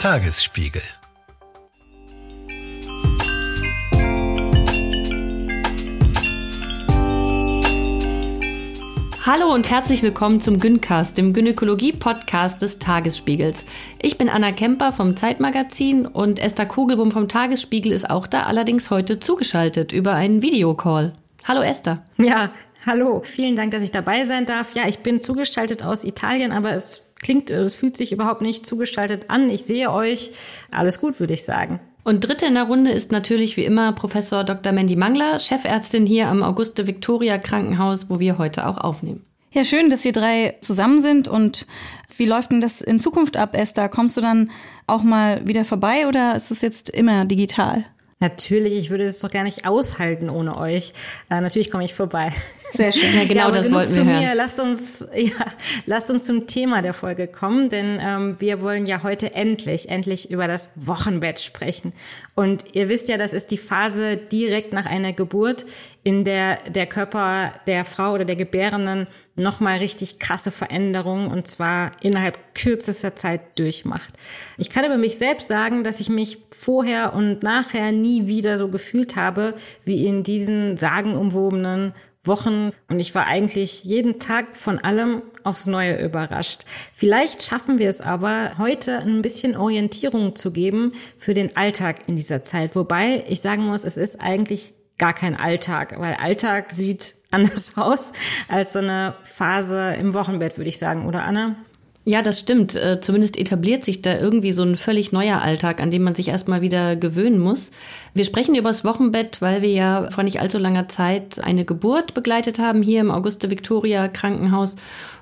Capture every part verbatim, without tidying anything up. Tagesspiegel. Hallo und herzlich willkommen zum GynCast, dem Gynäkologie-Podcast des Tagesspiegels. Ich bin Anna Kemper vom Zeitmagazin und Esther Kogelboom vom Tagesspiegel ist auch da, allerdings heute zugeschaltet über einen Videocall. Hallo Esther. Ja, hallo. Vielen Dank, dass ich dabei sein darf. Ja, ich bin zugeschaltet aus Italien, aber es klingt, es fühlt sich überhaupt nicht zugeschaltet an. Ich sehe euch. Alles gut, würde ich sagen. Und dritte in der Runde ist natürlich wie immer Professor Doktor Mandy Mangler, Chefärztin hier am Auguste-Viktoria-Krankenhaus, wo wir heute auch aufnehmen. Ja, schön, dass wir drei zusammen sind. Und wie läuft denn das in Zukunft ab, Esther? Kommst du dann auch mal wieder vorbei oder ist es jetzt immer digital? Natürlich, ich würde das doch gar nicht aushalten ohne euch. Äh, natürlich komme ich vorbei. Sehr schön, ja, genau ja, das wollten wir hören. Mir, lasst, uns, ja, lasst uns zum Thema der Folge kommen, denn ähm, wir wollen ja heute endlich, endlich über das Wochenbett sprechen. Und ihr wisst ja, das ist die Phase direkt nach einer Geburt, in der der Körper der Frau oder der Gebärenden nochmal richtig krasse Veränderungen und zwar innerhalb kürzester Zeit durchmacht. Ich kann über mich selbst sagen, dass ich mich vorher und nachher nie wieder so gefühlt habe, wie in diesen sagenumwobenen Wochen und ich war eigentlich jeden Tag von allem aufs Neue überrascht. Vielleicht schaffen wir es aber, heute ein bisschen Orientierung zu geben für den Alltag in dieser Zeit. Wobei ich sagen muss, es ist eigentlich gar kein Alltag, weil Alltag sieht anders aus als so eine Phase im Wochenbett, würde ich sagen, oder Anna? Ja, das stimmt. Zumindest etabliert sich da irgendwie so ein völlig neuer Alltag, an dem man sich erstmal wieder gewöhnen muss. Wir sprechen über das Wochenbett, weil wir ja vor nicht allzu langer Zeit eine Geburt begleitet haben hier im Auguste-Viktoria-Krankenhaus.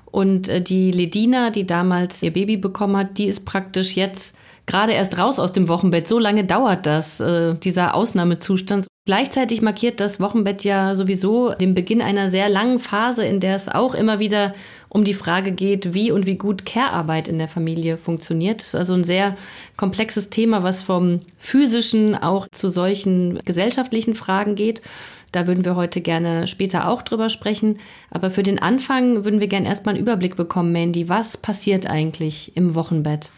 Und die Ledina, die damals ihr Baby bekommen hat, die ist praktisch jetzt gerade erst raus aus dem Wochenbett. So lange dauert das, dieser Ausnahmezustand. Gleichzeitig markiert das Wochenbett ja sowieso den Beginn einer sehr langen Phase, in der es auch immer wieder um die Frage geht, wie und wie gut Care-Arbeit in der Familie funktioniert. Das ist also ein sehr komplexes Thema, was vom Physischen auch zu solchen gesellschaftlichen Fragen geht. Da würden wir heute gerne später auch drüber sprechen. Aber für den Anfang würden wir gerne erstmal einen Überblick bekommen, Mandy. Was passiert eigentlich im Wochenbett?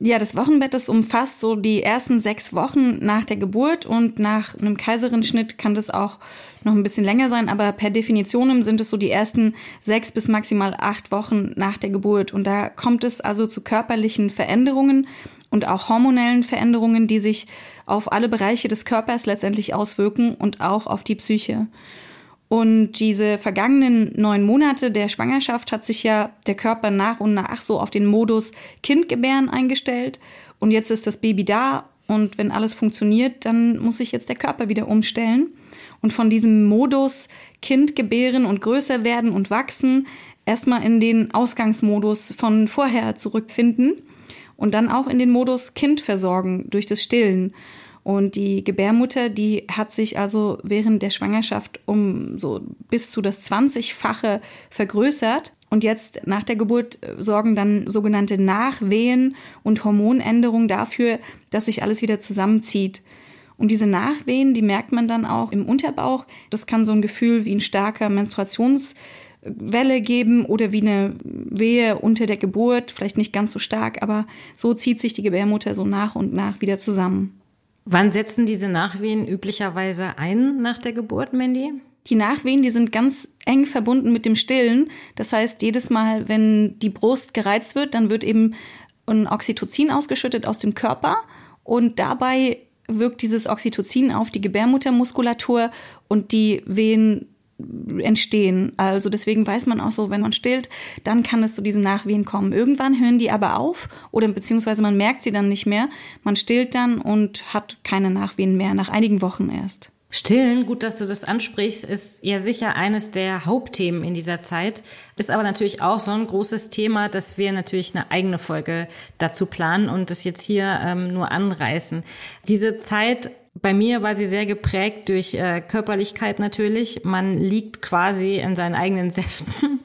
Ja, das Wochenbett das umfasst so die ersten sechs Wochen nach der Geburt und nach einem Kaiserschnitt kann das auch noch ein bisschen länger sein, aber per Definition sind es so die ersten sechs bis maximal acht Wochen nach der Geburt und da kommt es also zu körperlichen Veränderungen und auch hormonellen Veränderungen, die sich auf alle Bereiche des Körpers letztendlich auswirken und auch auf die Psyche. Und diese vergangenen neun Monate der Schwangerschaft hat sich ja der Körper nach und nach so auf den Modus Kindgebären eingestellt. Und jetzt ist das Baby da und wenn alles funktioniert, dann muss sich jetzt der Körper wieder umstellen. Und von diesem Modus Kindgebären und größer werden und wachsen erstmal in den Ausgangsmodus von vorher zurückfinden und dann auch in den Modus Kind versorgen durch das Stillen. Und die Gebärmutter, die hat sich also während der Schwangerschaft um so bis zu das zwanzigfache vergrößert. Und jetzt nach der Geburt sorgen dann sogenannte Nachwehen und Hormonänderungen dafür, dass sich alles wieder zusammenzieht. Und diese Nachwehen, die merkt man dann auch im Unterbauch. Das kann so ein Gefühl wie ein starker Menstruationswelle geben oder wie eine Wehe unter der Geburt. Vielleicht nicht ganz so stark, aber so zieht sich die Gebärmutter so nach und nach wieder zusammen. Wann setzen diese Nachwehen üblicherweise ein nach der Geburt, Mandy? Die Nachwehen, die sind ganz eng verbunden mit dem Stillen. Das heißt, jedes Mal, wenn die Brust gereizt wird, dann wird eben ein Oxytocin ausgeschüttet aus dem Körper. Und dabei wirkt dieses Oxytocin auf die Gebärmuttermuskulatur und die Wehen entstehen. Also deswegen weiß man auch so, wenn man stillt, dann kann es zu diesen Nachwehen kommen. Irgendwann hören die aber auf oder beziehungsweise man merkt sie dann nicht mehr. Man stillt dann und hat keine Nachwehen mehr, nach einigen Wochen erst. Stillen, gut, dass du das ansprichst, ist ja sicher eines der Hauptthemen in dieser Zeit. Ist aber natürlich auch so ein großes Thema, dass wir natürlich eine eigene Folge dazu planen und das jetzt hier ähm, nur anreißen. Diese Zeit bei mir war sie sehr geprägt durch äh, Körperlichkeit natürlich. Man liegt quasi in seinen eigenen Säften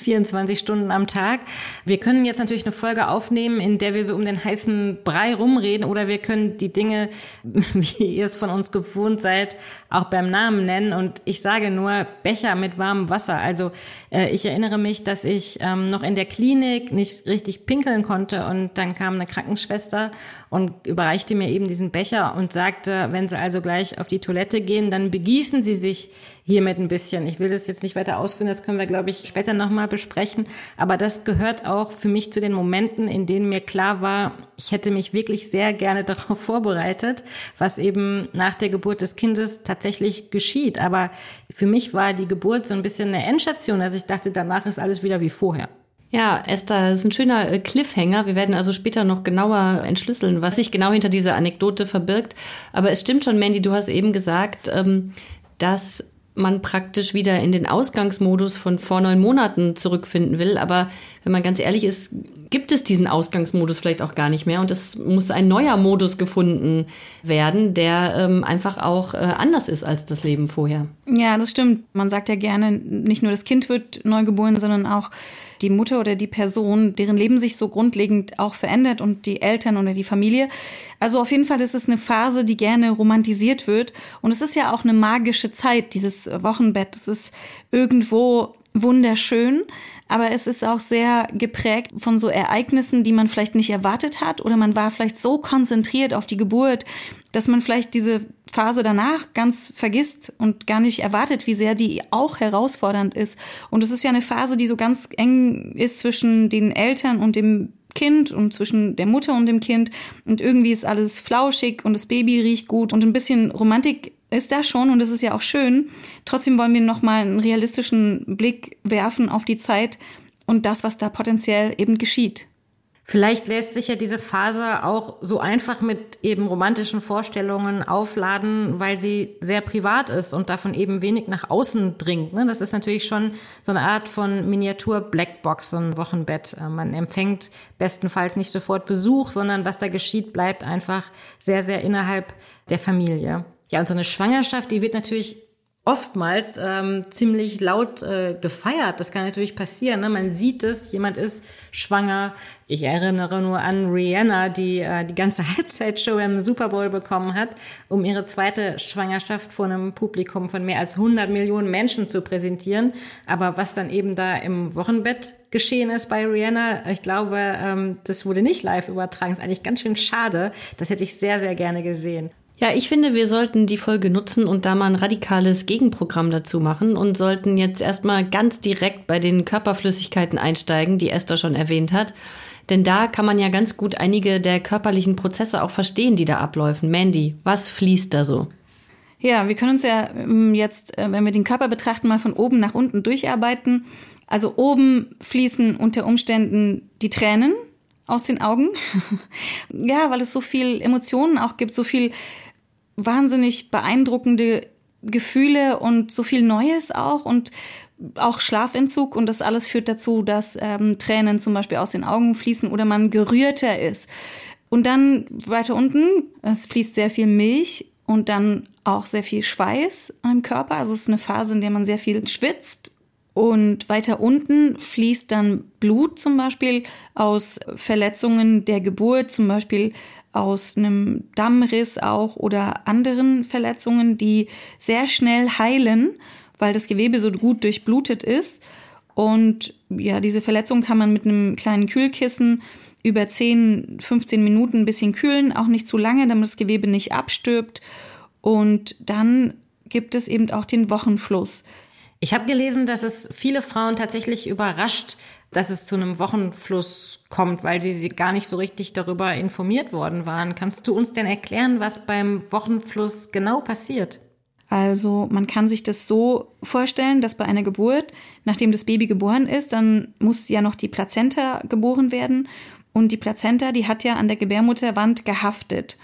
vierundzwanzig Stunden am Tag. Wir können jetzt natürlich eine Folge aufnehmen, in der wir so um den heißen Brei rumreden, oder wir können die Dinge, wie ihr es von uns gewohnt seid, auch beim Namen nennen. Und ich sage nur Becher mit warmem Wasser. Also äh, ich erinnere mich, dass ich ähm, noch in der Klinik nicht richtig pinkeln konnte und dann kam eine Krankenschwester und überreichte mir eben diesen Becher und sagte, wenn Sie also gleich auf die Toilette gehen, dann begießen Sie sich hiermit ein bisschen. Ich will das jetzt nicht weiter ausführen, das können wir, glaube ich, später nochmal besprechen. Aber das gehört auch für mich zu den Momenten, in denen mir klar war, ich hätte mich wirklich sehr gerne darauf vorbereitet, was eben nach der Geburt des Kindes tatsächlich geschieht. Aber für mich war die Geburt so ein bisschen eine Endstation, also ich dachte, danach ist alles wieder wie vorher. Ja, Esther, das ist ein schöner Cliffhanger. Wir werden also später noch genauer entschlüsseln, was sich genau hinter dieser Anekdote verbirgt. Aber es stimmt schon, Mandy, du hast eben gesagt, dass man praktisch wieder in den Ausgangsmodus von vor neun Monaten zurückfinden will. Aber wenn man ganz ehrlich ist, gibt es diesen Ausgangsmodus vielleicht auch gar nicht mehr. Und es muss ein neuer Modus gefunden werden, der ähm, einfach auch äh, anders ist als das Leben vorher. Ja, das stimmt. Man sagt ja gerne, nicht nur das Kind wird neu geboren, sondern auch die Mutter oder die Person, deren Leben sich so grundlegend auch verändert, und die Eltern oder die Familie. Also auf jeden Fall ist es eine Phase, die gerne romantisiert wird. Und es ist ja auch eine magische Zeit, dieses Wochenbett. Es ist irgendwo wunderschön, aber es ist auch sehr geprägt von so Ereignissen, die man vielleicht nicht erwartet hat, oder man war vielleicht so konzentriert auf die Geburt, dass man vielleicht diese Phase danach ganz vergisst und gar nicht erwartet, wie sehr die auch herausfordernd ist. Und es ist ja eine Phase, die so ganz eng ist zwischen den Eltern und dem Kind und zwischen der Mutter und dem Kind, und irgendwie ist alles flauschig und das Baby riecht gut und ein bisschen Romantik ist da schon, und das ist ja auch schön. Trotzdem wollen wir nochmal einen realistischen Blick werfen auf die Zeit und das, was da potenziell eben geschieht. Vielleicht lässt sich ja diese Phase auch so einfach mit eben romantischen Vorstellungen aufladen, weil sie sehr privat ist und davon eben wenig nach außen dringt. Das ist natürlich schon so eine Art von Miniatur-Blackbox, so ein Wochenbett. Man empfängt bestenfalls nicht sofort Besuch, sondern was da geschieht, bleibt einfach sehr, sehr innerhalb der Familie. Ja, und so eine Schwangerschaft, die wird natürlich oftmals ähm, ziemlich laut äh, gefeiert. Das kann natürlich passieren, ne? Man sieht es, jemand ist schwanger. Ich erinnere nur an Rihanna, die äh, die ganze Halbzeitshow im Super Bowl bekommen hat, um ihre zweite Schwangerschaft vor einem Publikum von mehr als hundert Millionen Menschen zu präsentieren. Aber was dann eben da im Wochenbett geschehen ist bei Rihanna, ich glaube, ähm, das wurde nicht live übertragen. Ist eigentlich ganz schön schade. Das hätte ich sehr, sehr gerne gesehen. Ja, ich finde, wir sollten die Folge nutzen und da mal ein radikales Gegenprogramm dazu machen und sollten jetzt erstmal ganz direkt bei den Körperflüssigkeiten einsteigen, die Esther schon erwähnt hat. Denn da kann man ja ganz gut einige der körperlichen Prozesse auch verstehen, die da abläufen. Mandy, was fließt da so? Ja, wir können uns ja jetzt, wenn wir den Körper betrachten, mal von oben nach unten durcharbeiten. Also oben fließen unter Umständen die Tränen aus den Augen. Ja, weil es so viel Emotionen auch gibt, so viel wahnsinnig beeindruckende Gefühle und so viel Neues auch und auch Schlafentzug, und das alles führt dazu, dass ähm, Tränen zum Beispiel aus den Augen fließen oder man gerührter ist. Und dann weiter unten, es fließt sehr viel Milch und dann auch sehr viel Schweiß im Körper. Also es ist eine Phase, in der man sehr viel schwitzt. Und weiter unten fließt dann Blut zum Beispiel aus Verletzungen der Geburt, zum Beispiel aus einem Dammriss auch oder anderen Verletzungen, die sehr schnell heilen, weil das Gewebe so gut durchblutet ist. Und ja, diese Verletzung kann man mit einem kleinen Kühlkissen über zehn, fünfzehn Minuten ein bisschen kühlen, auch nicht zu lange, damit das Gewebe nicht abstirbt. Und dann gibt es eben auch den Wochenfluss. Ich habe gelesen, dass es viele Frauen tatsächlich überrascht, dass es zu einem Wochenfluss kommt, weil sie, sie gar nicht so richtig darüber informiert worden waren. Kannst du uns denn erklären, was beim Wochenfluss genau passiert? Also man kann sich das so vorstellen, dass bei einer Geburt, nachdem das Baby geboren ist, dann muss ja noch die Plazenta geboren werden. Und die Plazenta, die hat ja an der Gebärmutterwand gehaftet.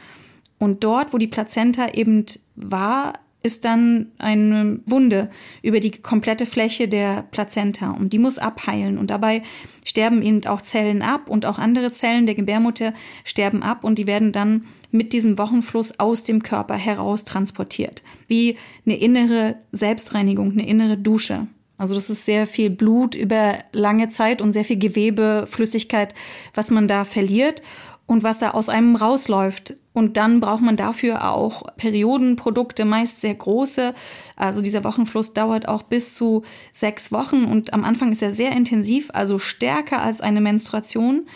Und dort, wo die Plazenta eben war, ist dann eine Wunde über die komplette Fläche der Plazenta und die muss abheilen. Und dabei sterben eben auch Zellen ab und auch andere Zellen der Gebärmutter sterben ab und die werden dann mit diesem Wochenfluss aus dem Körper heraus transportiert. Wie eine innere Selbstreinigung, eine innere Dusche. Also das ist sehr viel Blut über lange Zeit und sehr viel Gewebe, Flüssigkeit, was man da verliert und was da aus einem rausläuft. Und dann braucht man dafür auch Periodenprodukte, meist sehr große. Also dieser Wochenfluss dauert auch bis zu sechs Wochen und am Anfang ist er sehr intensiv, also stärker als eine Menstruation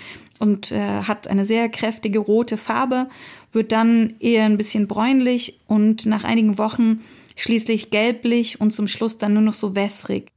und äh, hat eine sehr kräftige rote Farbe, wird dann eher ein bisschen bräunlich und nach einigen Wochen schließlich gelblich und zum Schluss dann nur noch so wässrig.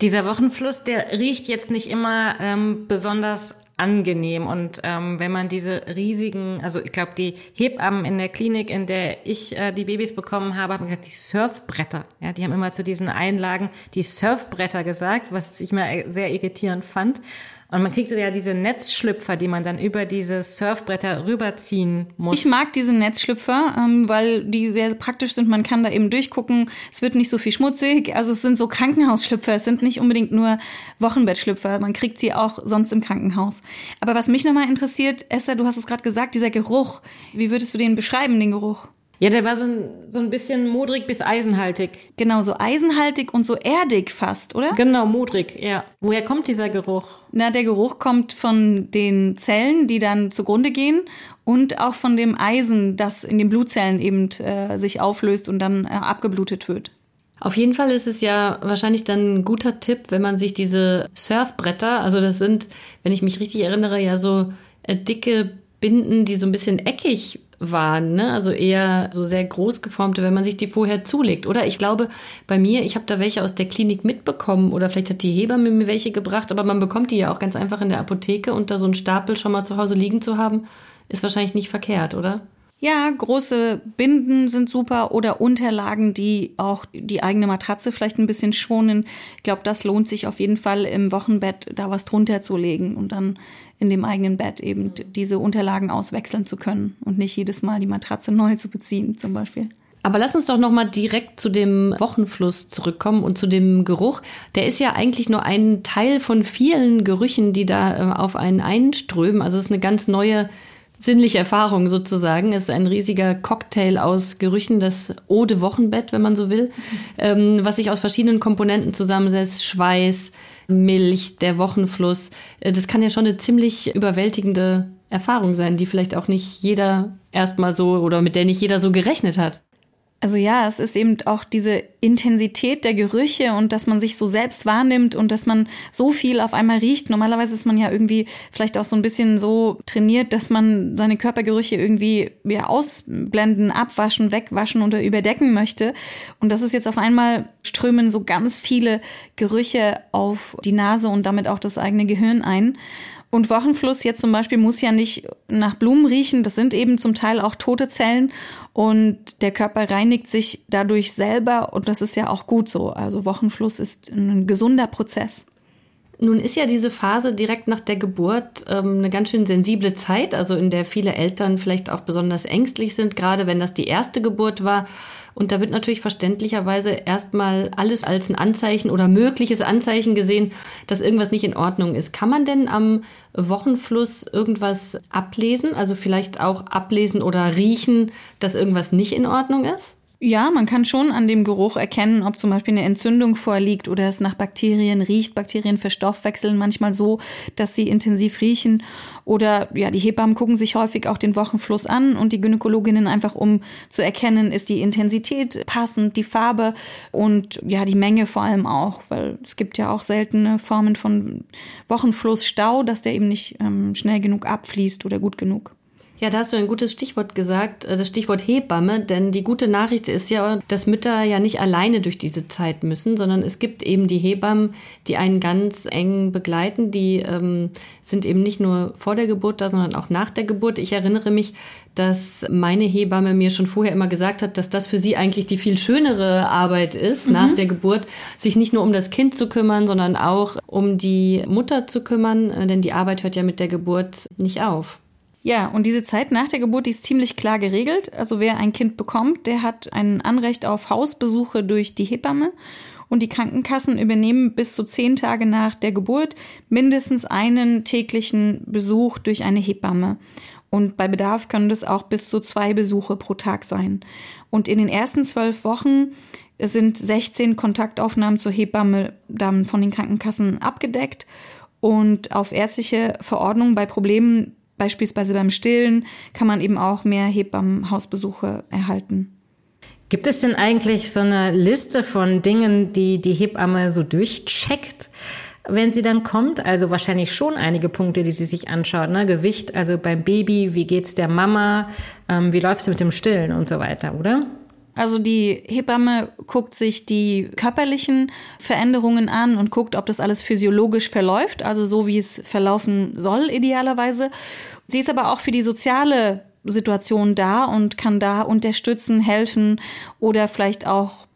Dieser Wochenfluss, der riecht jetzt nicht immer ähm, besonders angenehm. Und ähm, wenn man diese riesigen, also ich glaube, die Hebammen in der Klinik, in der ich äh, die Babys bekommen habe, haben gesagt, die Surfbretter. Ja, die haben immer zu diesen Einlagen die Surfbretter gesagt, was ich mal sehr irritierend fand. Und man kriegt ja diese Netzschlüpfer, die man dann über diese Surfbretter rüberziehen muss. Ich mag diese Netzschlüpfer, ähm, weil die sehr praktisch sind. Man kann da eben durchgucken. Es wird nicht so viel schmutzig. Also es sind so Krankenhausschlüpfer. Es sind nicht unbedingt nur Wochenbettschlüpfer. Man kriegt sie auch sonst im Krankenhaus. Aber was mich nochmal interessiert, Esther, du hast es gerade gesagt, dieser Geruch. Wie würdest du den beschreiben, den Geruch? Ja, der war so ein, so ein bisschen modrig bis eisenhaltig. Genau, so eisenhaltig und so erdig fast, oder? Genau, modrig, ja. Woher kommt dieser Geruch? Na, der Geruch kommt von den Zellen, die dann zugrunde gehen und auch von dem Eisen, das in den Blutzellen eben äh, sich auflöst und dann äh, abgeblutet wird. Auf jeden Fall ist es ja wahrscheinlich dann ein guter Tipp, wenn man sich diese Surfbretter, also das sind, wenn ich mich richtig erinnere, ja so äh, dicke Binden, die so ein bisschen eckig waren, ne? Also eher so sehr groß geformte, wenn man sich die vorher zulegt, oder? Ich glaube, bei mir, ich habe da welche aus der Klinik mitbekommen oder vielleicht hat die Hebamme mir welche gebracht, aber man bekommt die ja auch ganz einfach in der Apotheke und da so einen Stapel schon mal zu Hause liegen zu haben, ist wahrscheinlich nicht verkehrt, oder? Ja, große Binden sind super oder Unterlagen, die auch die eigene Matratze vielleicht ein bisschen schonen. Ich glaube, das lohnt sich auf jeden Fall im Wochenbett, da was drunter zu legen und dann in dem eigenen Bett eben diese Unterlagen auswechseln zu können und nicht jedes Mal die Matratze neu zu beziehen zum Beispiel. Aber lass uns doch nochmal direkt zu dem Wochenfluss zurückkommen und zu dem Geruch. Der ist ja eigentlich nur ein Teil von vielen Gerüchen, die da auf einen einströmen. Also es ist eine ganz neue sinnliche Erfahrung sozusagen. Es ist ein riesiger Cocktail aus Gerüchen, das Ode-Wochenbett, wenn man so will, ähm, was sich aus verschiedenen Komponenten zusammensetzt. Schweiß, Milch, der Wochenfluss. Das kann ja schon eine ziemlich überwältigende Erfahrung sein, die vielleicht auch nicht jeder erstmal so oder mit der nicht jeder so gerechnet hat. Also ja, es ist eben auch diese Intensität der Gerüche und dass man sich so selbst wahrnimmt und dass man so viel auf einmal riecht. Normalerweise ist man ja irgendwie vielleicht auch so ein bisschen so trainiert, dass man seine Körpergerüche irgendwie ja, ausblenden, abwaschen, wegwaschen oder überdecken möchte. Und das ist jetzt auf einmal strömen so ganz viele Gerüche auf die Nase und damit auch das eigene Gehirn ein. Und Wochenfluss jetzt zum Beispiel muss ja nicht nach Blumen riechen. Das sind eben zum Teil auch tote Zellen. Und der Körper reinigt sich dadurch selber. Und das ist ja auch gut so. Also Wochenfluss ist ein gesunder Prozess. Nun ist ja diese Phase direkt nach der Geburt ähm, eine ganz schön sensible Zeit, also in der viele Eltern vielleicht auch besonders ängstlich sind, gerade wenn das die erste Geburt war. Und da wird natürlich verständlicherweise erstmal alles als ein Anzeichen oder mögliches Anzeichen gesehen, dass irgendwas nicht in Ordnung ist. Kann man denn am Wochenfluss irgendwas ablesen, also vielleicht auch ablesen oder riechen, dass irgendwas nicht in Ordnung ist? Ja, man kann schon an dem Geruch erkennen, ob zum Beispiel eine Entzündung vorliegt oder es nach Bakterien riecht. Bakterien verstoffwechseln manchmal so, dass sie intensiv riechen. Oder ja, die Hebammen gucken sich häufig auch den Wochenfluss an und die Gynäkologinnen einfach, um zu erkennen, ist die Intensität passend, die Farbe und ja, die Menge vor allem auch. Weil es gibt ja auch seltene Formen von Wochenflussstau, dass der eben nicht ähm, schnell genug abfließt oder gut genug. Ja, da hast du ein gutes Stichwort gesagt, das Stichwort Hebamme, denn die gute Nachricht ist ja, dass Mütter ja nicht alleine durch diese Zeit müssen, sondern es gibt eben die Hebammen, die einen ganz eng begleiten, die ähm, sind eben nicht nur vor der Geburt da, sondern auch nach der Geburt. Ich erinnere mich, dass meine Hebamme mir schon vorher immer gesagt hat, dass das für sie eigentlich die viel schönere Arbeit ist, mhm. nach der Geburt, sich nicht nur um das Kind zu kümmern, sondern auch um die Mutter zu kümmern, denn die Arbeit hört ja mit der Geburt nicht auf. Ja, und diese Zeit nach der Geburt, die ist ziemlich klar geregelt. Also wer ein Kind bekommt, der hat ein Anrecht auf Hausbesuche durch die Hebamme. Und die Krankenkassen übernehmen bis zu zehn Tage nach der Geburt mindestens einen täglichen Besuch durch eine Hebamme. Und bei Bedarf können das auch bis zu zwei Besuche pro Tag sein. Und in den ersten zwölf Wochen Es sind sechzehn Kontaktaufnahmen zur Hebamme dann von den Krankenkassen abgedeckt und auf ärztliche Verordnung bei Problemen, beispielsweise beim Stillen, kann man eben auch mehr Hebammenhausbesuche erhalten. Gibt es denn eigentlich so eine Liste von Dingen, die die Hebamme so durchcheckt, wenn sie dann kommt? Also wahrscheinlich schon einige Punkte, die sie sich anschaut, ne? Gewicht, also beim Baby, wie geht's der Mama, ähm, wie läuft's mit dem Stillen und so weiter, oder? Also die Hebamme guckt sich die körperlichen Veränderungen an und guckt, ob das alles physiologisch verläuft, also so wie es verlaufen soll idealerweise. Sie ist aber auch für die soziale Situation da und kann da unterstützen, helfen oder vielleicht auch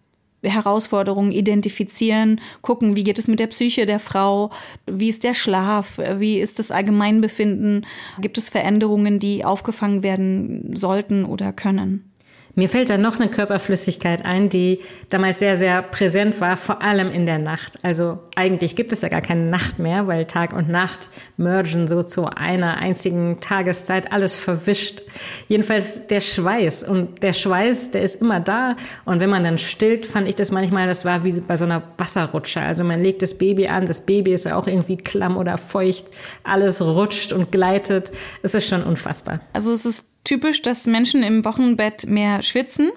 Herausforderungen identifizieren, gucken, wie geht es mit der Psyche der Frau, wie ist der Schlaf, wie ist das Allgemeinbefinden, gibt es Veränderungen, die aufgefangen werden sollten oder können. Mir fällt da noch eine Körperflüssigkeit ein, die damals sehr, sehr präsent war, vor allem in der Nacht. Also eigentlich gibt es ja gar keine Nacht mehr, weil Tag und Nacht mergen so zu einer einzigen Tageszeit, alles verwischt. Jedenfalls der Schweiß. Und der Schweiß, der ist immer da. Und wenn man dann stillt, fand ich das manchmal, das war wie bei so einer Wasserrutsche. Also man legt das Baby an, das Baby ist ja auch irgendwie klamm oder feucht. Alles rutscht und gleitet. Es ist schon unfassbar. Also es ist typisch, dass Menschen im Wochenbett mehr schwitzen.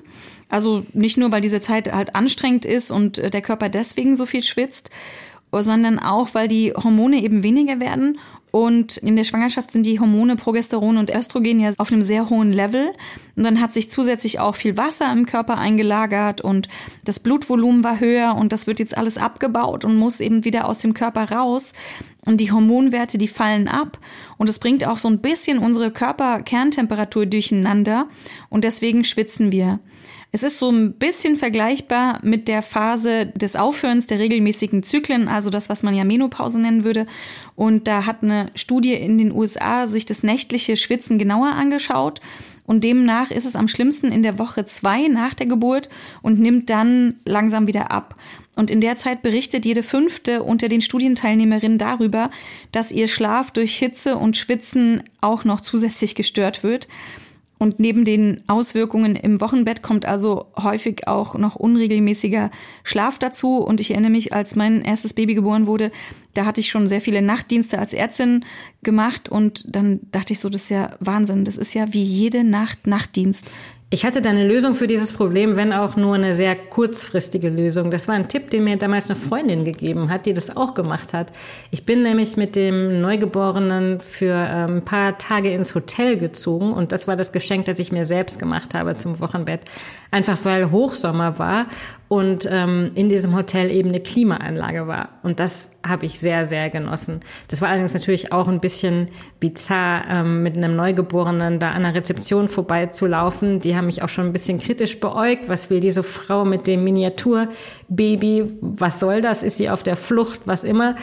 Also nicht nur, weil diese Zeit halt anstrengend ist und der Körper deswegen so viel schwitzt, sondern auch, weil die Hormone eben weniger werden. Und in der Schwangerschaft sind die Hormone Progesteron und Östrogen ja auf einem sehr hohen Level. Und dann hat sich zusätzlich auch viel Wasser im Körper eingelagert und das Blutvolumen war höher und das wird jetzt alles abgebaut und muss eben wieder aus dem Körper raus. Und die Hormonwerte, die fallen ab und es bringt auch so ein bisschen unsere Körperkerntemperatur durcheinander und deswegen schwitzen wir. Es ist so ein bisschen vergleichbar mit der Phase des Aufhörens der regelmäßigen Zyklen, also das, was man ja Menopause nennen würde. Und da hat eine Studie in den U S A sich das nächtliche Schwitzen genauer angeschaut. Und demnach ist es am schlimmsten in der Woche zwei nach der Geburt und nimmt dann langsam wieder ab. Und in der Zeit berichtet jede fünfte unter den Studienteilnehmerinnen darüber, dass ihr Schlaf durch Hitze und Schwitzen auch noch zusätzlich gestört wird. Und neben den Auswirkungen im Wochenbett kommt also häufig auch noch unregelmäßiger Schlaf dazu. Und ich erinnere mich, als mein erstes Baby geboren wurde, da hatte ich schon sehr viele Nachtdienste als Ärztin gemacht. Und dann dachte ich so, das ist ja Wahnsinn. Das ist ja wie jede Nacht Nachtdienst. Ich hatte da eine Lösung für dieses Problem, wenn auch nur eine sehr kurzfristige Lösung. Das war ein Tipp, den mir damals eine Freundin gegeben hat, die das auch gemacht hat. Ich bin nämlich mit dem Neugeborenen für ein paar Tage ins Hotel gezogen und das war das Geschenk, das ich mir selbst gemacht habe zum Wochenbett. Einfach weil Hochsommer war und ähm, in diesem Hotel eben eine Klimaanlage war. Und das habe ich sehr, sehr genossen. Das war allerdings natürlich auch ein bisschen bizarr, ähm, mit einem Neugeborenen da an der Rezeption vorbeizulaufen. Die haben mich auch schon ein bisschen kritisch beäugt. Was will diese Frau mit dem Miniaturbaby? Was soll das? Ist sie auf der Flucht? Was immer.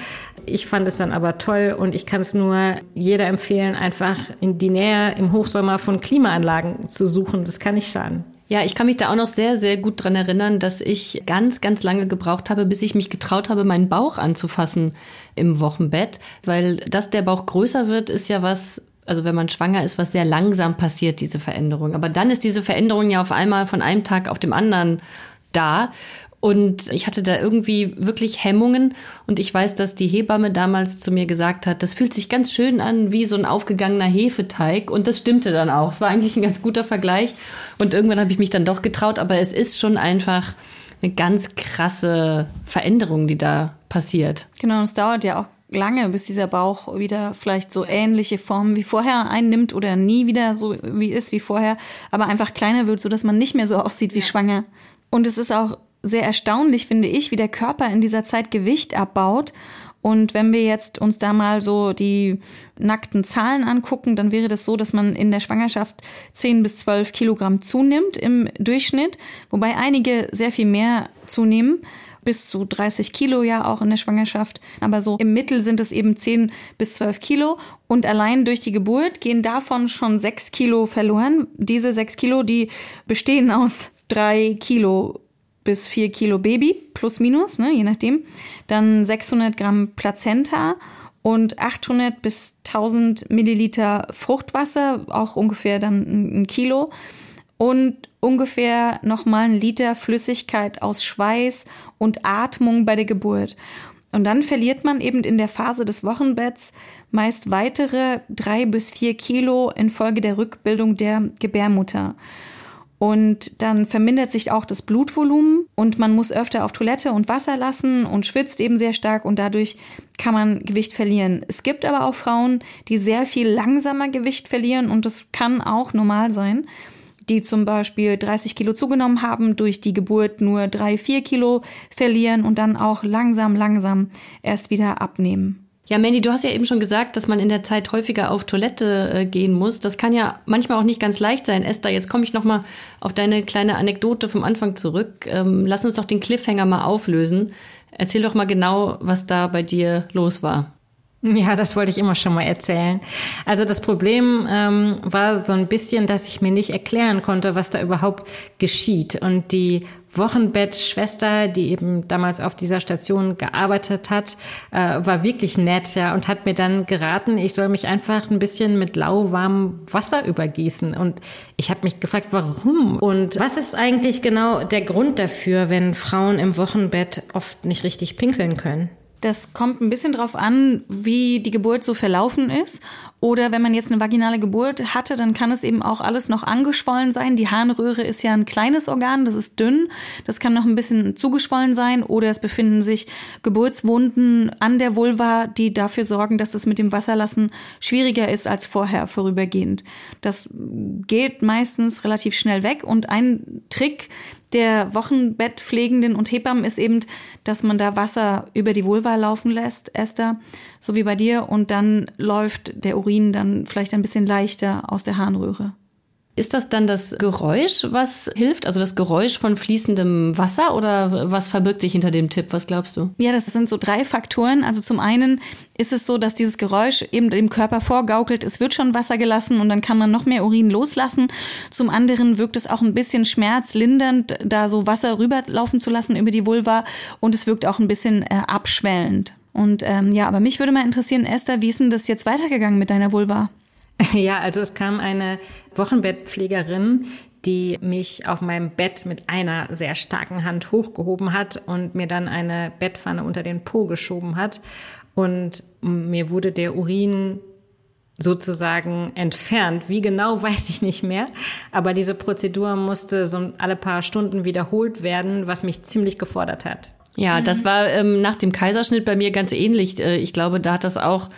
Ich fand es dann aber toll und ich kann es nur jeder empfehlen, einfach in die Nähe im Hochsommer von Klimaanlagen zu suchen. Das kann nicht schaden. Ja, ich kann mich da auch noch sehr, sehr gut dran erinnern, dass ich ganz, ganz lange gebraucht habe, bis ich mich getraut habe, meinen Bauch anzufassen im Wochenbett. Weil, dass der Bauch größer wird, ist ja was, also wenn man schwanger ist, was sehr langsam passiert, diese Veränderung. Aber dann ist diese Veränderung ja auf einmal von einem Tag auf dem anderen da. Und ich hatte da irgendwie wirklich Hemmungen. Und ich weiß, dass die Hebamme damals zu mir gesagt hat, das fühlt sich ganz schön an wie so ein aufgegangener Hefeteig. Und das stimmte dann auch. Es war eigentlich ein ganz guter Vergleich. Und irgendwann habe ich mich dann doch getraut. Aber es ist schon einfach eine ganz krasse Veränderung, die da passiert. Genau, und es dauert ja auch lange, bis dieser Bauch wieder vielleicht so ähnliche Formen wie vorher einnimmt oder nie wieder so wie ist wie vorher, aber einfach kleiner wird, sodass man nicht mehr so aussieht wie ja. schwanger. Und es ist auch sehr erstaunlich, finde ich, wie der Körper in dieser Zeit Gewicht abbaut. Und wenn wir jetzt uns da mal so die nackten Zahlen angucken, dann wäre das so, dass man in der Schwangerschaft zehn bis zwölf Kilogramm zunimmt im Durchschnitt, wobei einige sehr viel mehr zunehmen, bis zu dreißig Kilo ja auch in der Schwangerschaft. Aber so im Mittel sind es eben zehn bis zwölf Kilo und allein durch die Geburt gehen davon schon sechs Kilo verloren. Diese sechs Kilo, die bestehen aus drei Kilo bis vier Kilo Baby, plus minus, ne, je nachdem. Dann sechshundert Gramm Plazenta und achthundert bis tausend Milliliter Fruchtwasser, auch ungefähr dann ein Kilo. und ungefähr nochmal ein Liter Flüssigkeit aus Schweiß und Atmung bei der Geburt. Und dann verliert man eben in der Phase des Wochenbetts meist weitere drei bis vier Kilo infolge der Rückbildung der Gebärmutter. Und dann vermindert sich auch das Blutvolumen und man muss öfter auf Toilette und Wasser lassen und schwitzt eben sehr stark und dadurch kann man Gewicht verlieren. Es gibt aber auch Frauen, die sehr viel langsamer Gewicht verlieren und das kann auch normal sein, die zum Beispiel dreißig Kilo zugenommen haben, durch die Geburt nur drei, vier Kilo verlieren und dann auch langsam, langsam erst wieder abnehmen. Ja, Mandy, du hast ja eben schon gesagt, dass man in der Zeit häufiger auf Toilette äh, gehen muss. Das kann ja manchmal auch nicht ganz leicht sein. Esther, jetzt komme ich nochmal auf deine kleine Anekdote vom Anfang zurück. Ähm, lass uns doch den Cliffhanger mal auflösen. Erzähl doch mal genau, was da bei dir los war. Ja, das wollte ich immer schon mal erzählen. Also das Problem ähm, war so ein bisschen, dass ich mir nicht erklären konnte, was da überhaupt geschieht. Und die Wochenbettschwester, die eben damals auf dieser Station gearbeitet hat, äh, war wirklich nett, ja, und hat mir dann geraten, ich soll mich einfach ein bisschen mit lauwarmem Wasser übergießen. Und ich habe mich gefragt, warum? Und was ist eigentlich genau der Grund dafür, wenn Frauen im Wochenbett oft nicht richtig pinkeln können? Das kommt ein bisschen drauf an, wie die Geburt so verlaufen ist. Oder wenn man jetzt eine vaginale Geburt hatte, dann kann es eben auch alles noch angeschwollen sein. Die Harnröhre ist ja ein kleines Organ, das ist dünn. Das kann noch ein bisschen zugeschwollen sein. Oder es befinden sich Geburtswunden an der Vulva, die dafür sorgen, dass es mit dem Wasserlassen schwieriger ist als vorher vorübergehend. Das geht meistens relativ schnell weg. Und ein Trick der Wochenbettpflegenden und Hebammen ist eben, dass man da Wasser über die Vulva laufen lässt, Esther, so wie bei dir. Und dann läuft der Urin dann vielleicht ein bisschen leichter aus der Harnröhre. Ist das dann das Geräusch, was hilft? Also das Geräusch von fließendem Wasser oder was verbirgt sich hinter dem Tipp? Was glaubst du? Ja, das sind so drei Faktoren. Also zum einen ist es so, dass dieses Geräusch eben dem Körper vorgaukelt, es wird schon Wasser gelassen und dann kann man noch mehr Urin loslassen. Zum anderen wirkt es auch ein bisschen schmerzlindernd, da so Wasser rüberlaufen zu lassen über die Vulva und es wirkt auch ein bisschen äh, abschwellend. Und ähm, ja, aber mich würde mal interessieren, Esther, wie ist denn das jetzt weitergegangen mit deiner Vulva? Ja, also es kam eine Wochenbettpflegerin, die mich auf meinem Bett mit einer sehr starken Hand hochgehoben hat und mir dann eine Bettpfanne unter den Po geschoben hat. Und mir wurde der Urin sozusagen entfernt. Wie genau, weiß ich nicht mehr. Aber diese Prozedur musste so alle paar Stunden wiederholt werden, was mich ziemlich gefordert hat. Ja, das war ähm, nach dem Kaiserschnitt bei mir ganz ähnlich. Ich glaube, da hat das auch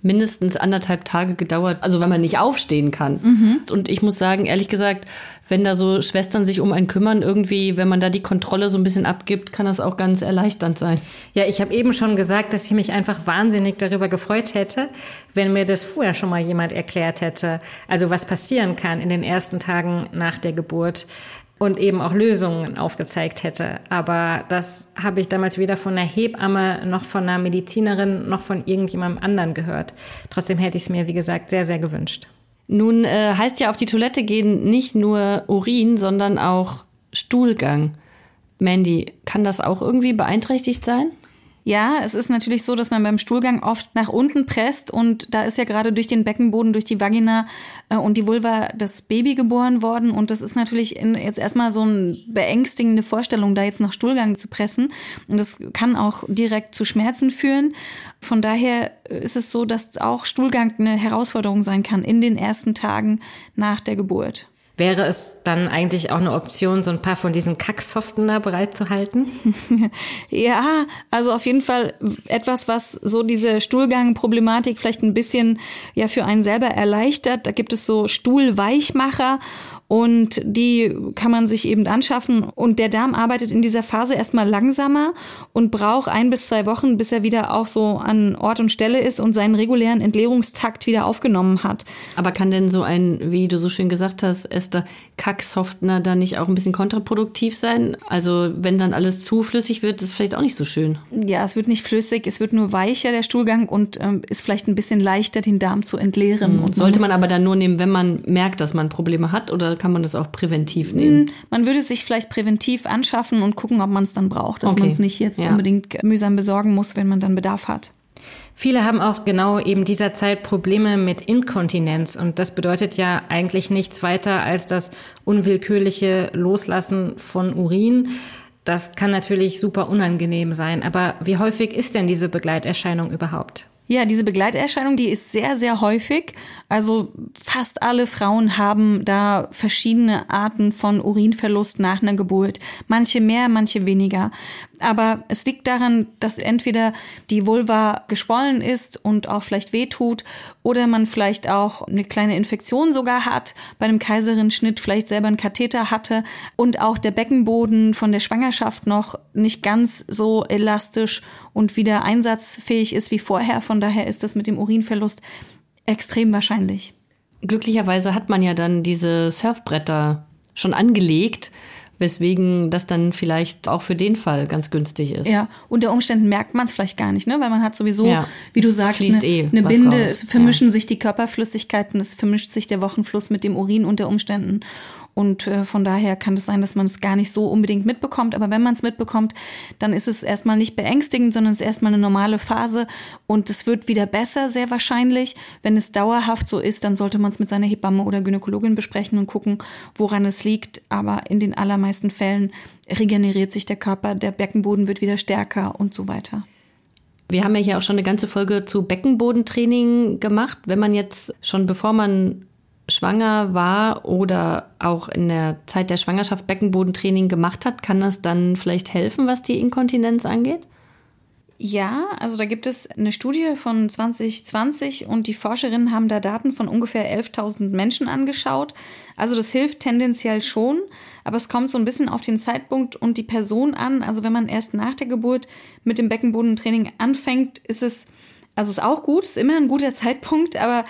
mindestens anderthalb Tage gedauert, also wenn man nicht aufstehen kann. Mhm. Und ich muss sagen, ehrlich gesagt, wenn da so Schwestern sich um einen kümmern, irgendwie, wenn man da die Kontrolle so ein bisschen abgibt, kann das auch ganz erleichternd sein. Ja, ich habe eben schon gesagt, dass ich mich einfach wahnsinnig darüber gefreut hätte, wenn mir das vorher schon mal jemand erklärt hätte. Also was passieren kann in den ersten Tagen nach der Geburt. Und eben auch Lösungen aufgezeigt hätte. Aber das habe ich damals weder von einer Hebamme noch von einer Medizinerin noch von irgendjemandem anderen gehört. Trotzdem hätte ich es mir, wie gesagt, sehr, sehr gewünscht. Nun äh, heißt ja auf die Toilette gehen nicht nur Urin, sondern auch Stuhlgang. Mandy, kann das auch irgendwie beeinträchtigt sein? Ja, es ist natürlich so, dass man beim Stuhlgang oft nach unten presst und da ist ja gerade durch den Beckenboden, durch die Vagina und die Vulva das Baby geboren worden und das ist natürlich jetzt erstmal so eine beängstigende Vorstellung, da jetzt nach Stuhlgang zu pressen und das kann auch direkt zu Schmerzen führen. Von daher ist es so, dass auch Stuhlgang eine Herausforderung sein kann in den ersten Tagen nach der Geburt. Wäre es dann eigentlich auch eine Option, so ein paar von diesen Kacksoften da bereitzuhalten? Ja, also auf jeden Fall etwas, was so diese Stuhlgang-Problematik vielleicht ein bisschen ja für einen selber erleichtert. Da gibt es so Stuhlweichmacher. Und die kann man sich eben anschaffen. Und der Darm arbeitet in dieser Phase erstmal langsamer und braucht ein bis zwei Wochen, bis er wieder auch so an Ort und Stelle ist und seinen regulären Entleerungstakt wieder aufgenommen hat. Aber kann denn so ein, wie du so schön gesagt hast, Esther, Kacksoftner da nicht auch ein bisschen kontraproduktiv sein? Also wenn dann alles zu flüssig wird, ist vielleicht auch nicht so schön. Ja, es wird nicht flüssig, es wird nur weicher, der Stuhlgang, und ähm, ist vielleicht ein bisschen leichter, den Darm zu entleeren. Mhm. Und sollte man aber dann nur nehmen, wenn man merkt, dass man Probleme hat, oder kann man das auch präventiv nehmen? Man würde es sich vielleicht präventiv anschaffen und gucken, ob man es dann braucht, dass okay. man es nicht jetzt ja. unbedingt mühsam besorgen muss, wenn man dann Bedarf hat. Viele haben auch genau eben dieser Zeit Probleme mit Inkontinenz und das bedeutet ja eigentlich nichts weiter als das unwillkürliche Loslassen von Urin. Das kann natürlich super unangenehm sein, aber wie häufig ist denn diese Begleiterscheinung überhaupt? Ja, diese Begleiterscheinung, die ist sehr, sehr häufig. Also fast alle Frauen haben da verschiedene Arten von Urinverlust nach einer Geburt. Manche mehr, manche weniger. Aber es liegt daran, dass entweder die Vulva geschwollen ist und auch vielleicht wehtut oder man vielleicht auch eine kleine Infektion sogar hat, bei einem Kaiserschnitt vielleicht selber einen Katheter hatte und auch der Beckenboden von der Schwangerschaft noch nicht ganz so elastisch und wieder einsatzfähig ist wie vorher. Von daher ist das mit dem Urinverlust extrem wahrscheinlich. Glücklicherweise hat man ja dann diese Surfbretter schon angelegt, weswegen das dann vielleicht auch für den Fall ganz günstig ist. Ja, unter Umständen merkt man es vielleicht gar nicht, ne? Weil man hat sowieso, ja, wie du sagst, eine eh ne Binde, raus. Es vermischen ja. sich die Körperflüssigkeiten, es vermischt sich der Wochenfluss mit dem Urin unter Umständen. Und äh, von daher kann es sein, dass man es gar nicht so unbedingt mitbekommt. Aber wenn man es mitbekommt, dann ist es erstmal nicht beängstigend, sondern es ist erstmal eine normale Phase. Und es wird wieder besser, sehr wahrscheinlich. Wenn es dauerhaft so ist, dann sollte man es mit seiner Hebamme oder Gynäkologin besprechen und gucken, woran es liegt. Aber in den allermeisten Fällen regeneriert sich der Körper, der Beckenboden wird wieder stärker und so weiter. Wir haben ja hier auch schon eine ganze Folge zu Beckenbodentraining gemacht. Wenn man jetzt schon, bevor man schwanger war oder auch in der Zeit der Schwangerschaft Beckenbodentraining gemacht hat, kann das dann vielleicht helfen, was die Inkontinenz angeht? Ja, also da gibt es eine Studie von zwanzig zwanzig und die Forscherinnen haben da Daten von ungefähr elftausend Menschen angeschaut. Also das hilft tendenziell schon, aber es kommt so ein bisschen auf den Zeitpunkt und die Person an. Also wenn man erst nach der Geburt mit dem Beckenbodentraining anfängt, ist es Also ist auch gut, ist immer ein guter Zeitpunkt, aber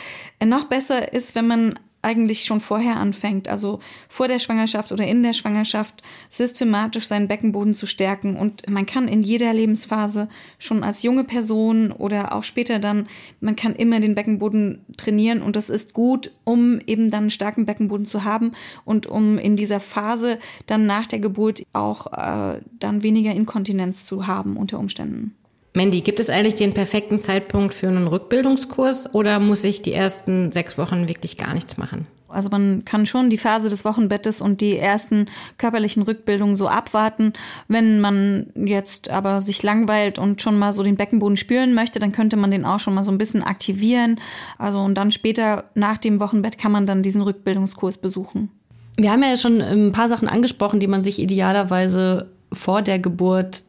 noch besser ist, wenn man eigentlich schon vorher anfängt, also vor der Schwangerschaft oder in der Schwangerschaft systematisch seinen Beckenboden zu stärken. Und man kann in jeder Lebensphase, schon als junge Person oder auch später dann, man kann immer den Beckenboden trainieren und das ist gut, um eben dann einen starken Beckenboden zu haben und um in dieser Phase dann nach der Geburt auch äh, dann weniger Inkontinenz zu haben unter Umständen. Mandy, gibt es eigentlich den perfekten Zeitpunkt für einen Rückbildungskurs oder muss ich die ersten sechs Wochen wirklich gar nichts machen? Also man kann schon die Phase des Wochenbettes und die ersten körperlichen Rückbildungen so abwarten. Wenn man jetzt aber sich langweilt und schon mal so den Beckenboden spüren möchte, dann könnte man den auch schon mal so ein bisschen aktivieren. Also und dann später nach dem Wochenbett kann man dann diesen Rückbildungskurs besuchen. Wir haben ja schon ein paar Sachen angesprochen, die man sich idealerweise vor der Geburt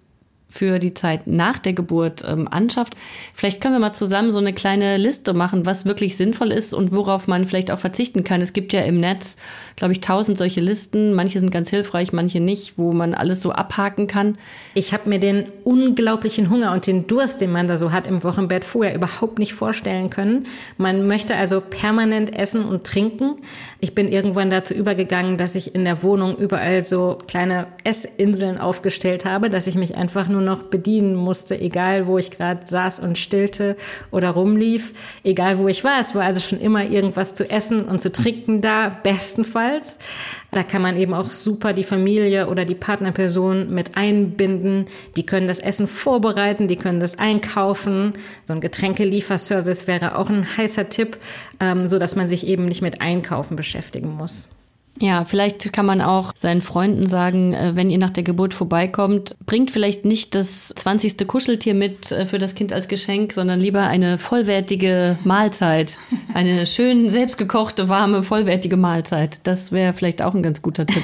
für die Zeit nach der Geburt ähm, anschafft. Vielleicht können wir mal zusammen so eine kleine Liste machen, was wirklich sinnvoll ist und worauf man vielleicht auch verzichten kann. Es gibt ja im Netz, glaube ich, tausend solche Listen. Manche sind ganz hilfreich, manche nicht, wo man alles so abhaken kann. Ich habe mir den unglaublichen Hunger und den Durst, den man da so hat im Wochenbett, vorher überhaupt nicht vorstellen können. Man möchte also permanent essen und trinken. Ich bin irgendwann dazu übergegangen, dass ich in der Wohnung überall so kleine Essinseln aufgestellt habe, dass ich mich einfach nur noch bedienen musste, egal wo ich gerade saß und stillte oder rumlief, egal wo ich war. Es war also schon immer irgendwas zu essen und zu trinken da, bestenfalls. Da kann man eben auch super die Familie oder die Partnerperson mit einbinden. Die können das Essen vorbereiten, die können das einkaufen. So ein Getränkelieferservice wäre auch ein heißer Tipp, ähm, so dass man sich eben nicht mit Einkaufen beschäftigen muss. Ja, vielleicht kann man auch seinen Freunden sagen, wenn ihr nach der Geburt vorbeikommt, bringt vielleicht nicht das zwanzigste Kuscheltier mit für das Kind als Geschenk, sondern lieber eine vollwertige Mahlzeit. Eine schön selbstgekochte, warme, vollwertige Mahlzeit. Das wäre vielleicht auch ein ganz guter Tipp.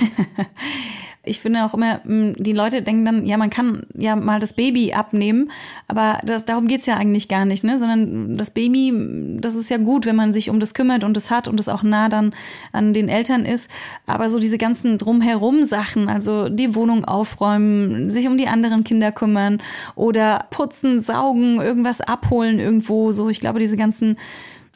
Ich finde auch immer, die Leute denken dann, ja, man kann ja mal das Baby abnehmen, aber das, darum geht's ja eigentlich gar nicht, ne? Sondern das Baby, das ist ja gut, wenn man sich um das kümmert und das hat und das auch nah dann an den Eltern ist. Aber so diese ganzen drumherum Sachen, also die Wohnung aufräumen, sich um die anderen Kinder kümmern oder putzen, saugen, irgendwas abholen irgendwo, so. Ich glaube, diese ganzen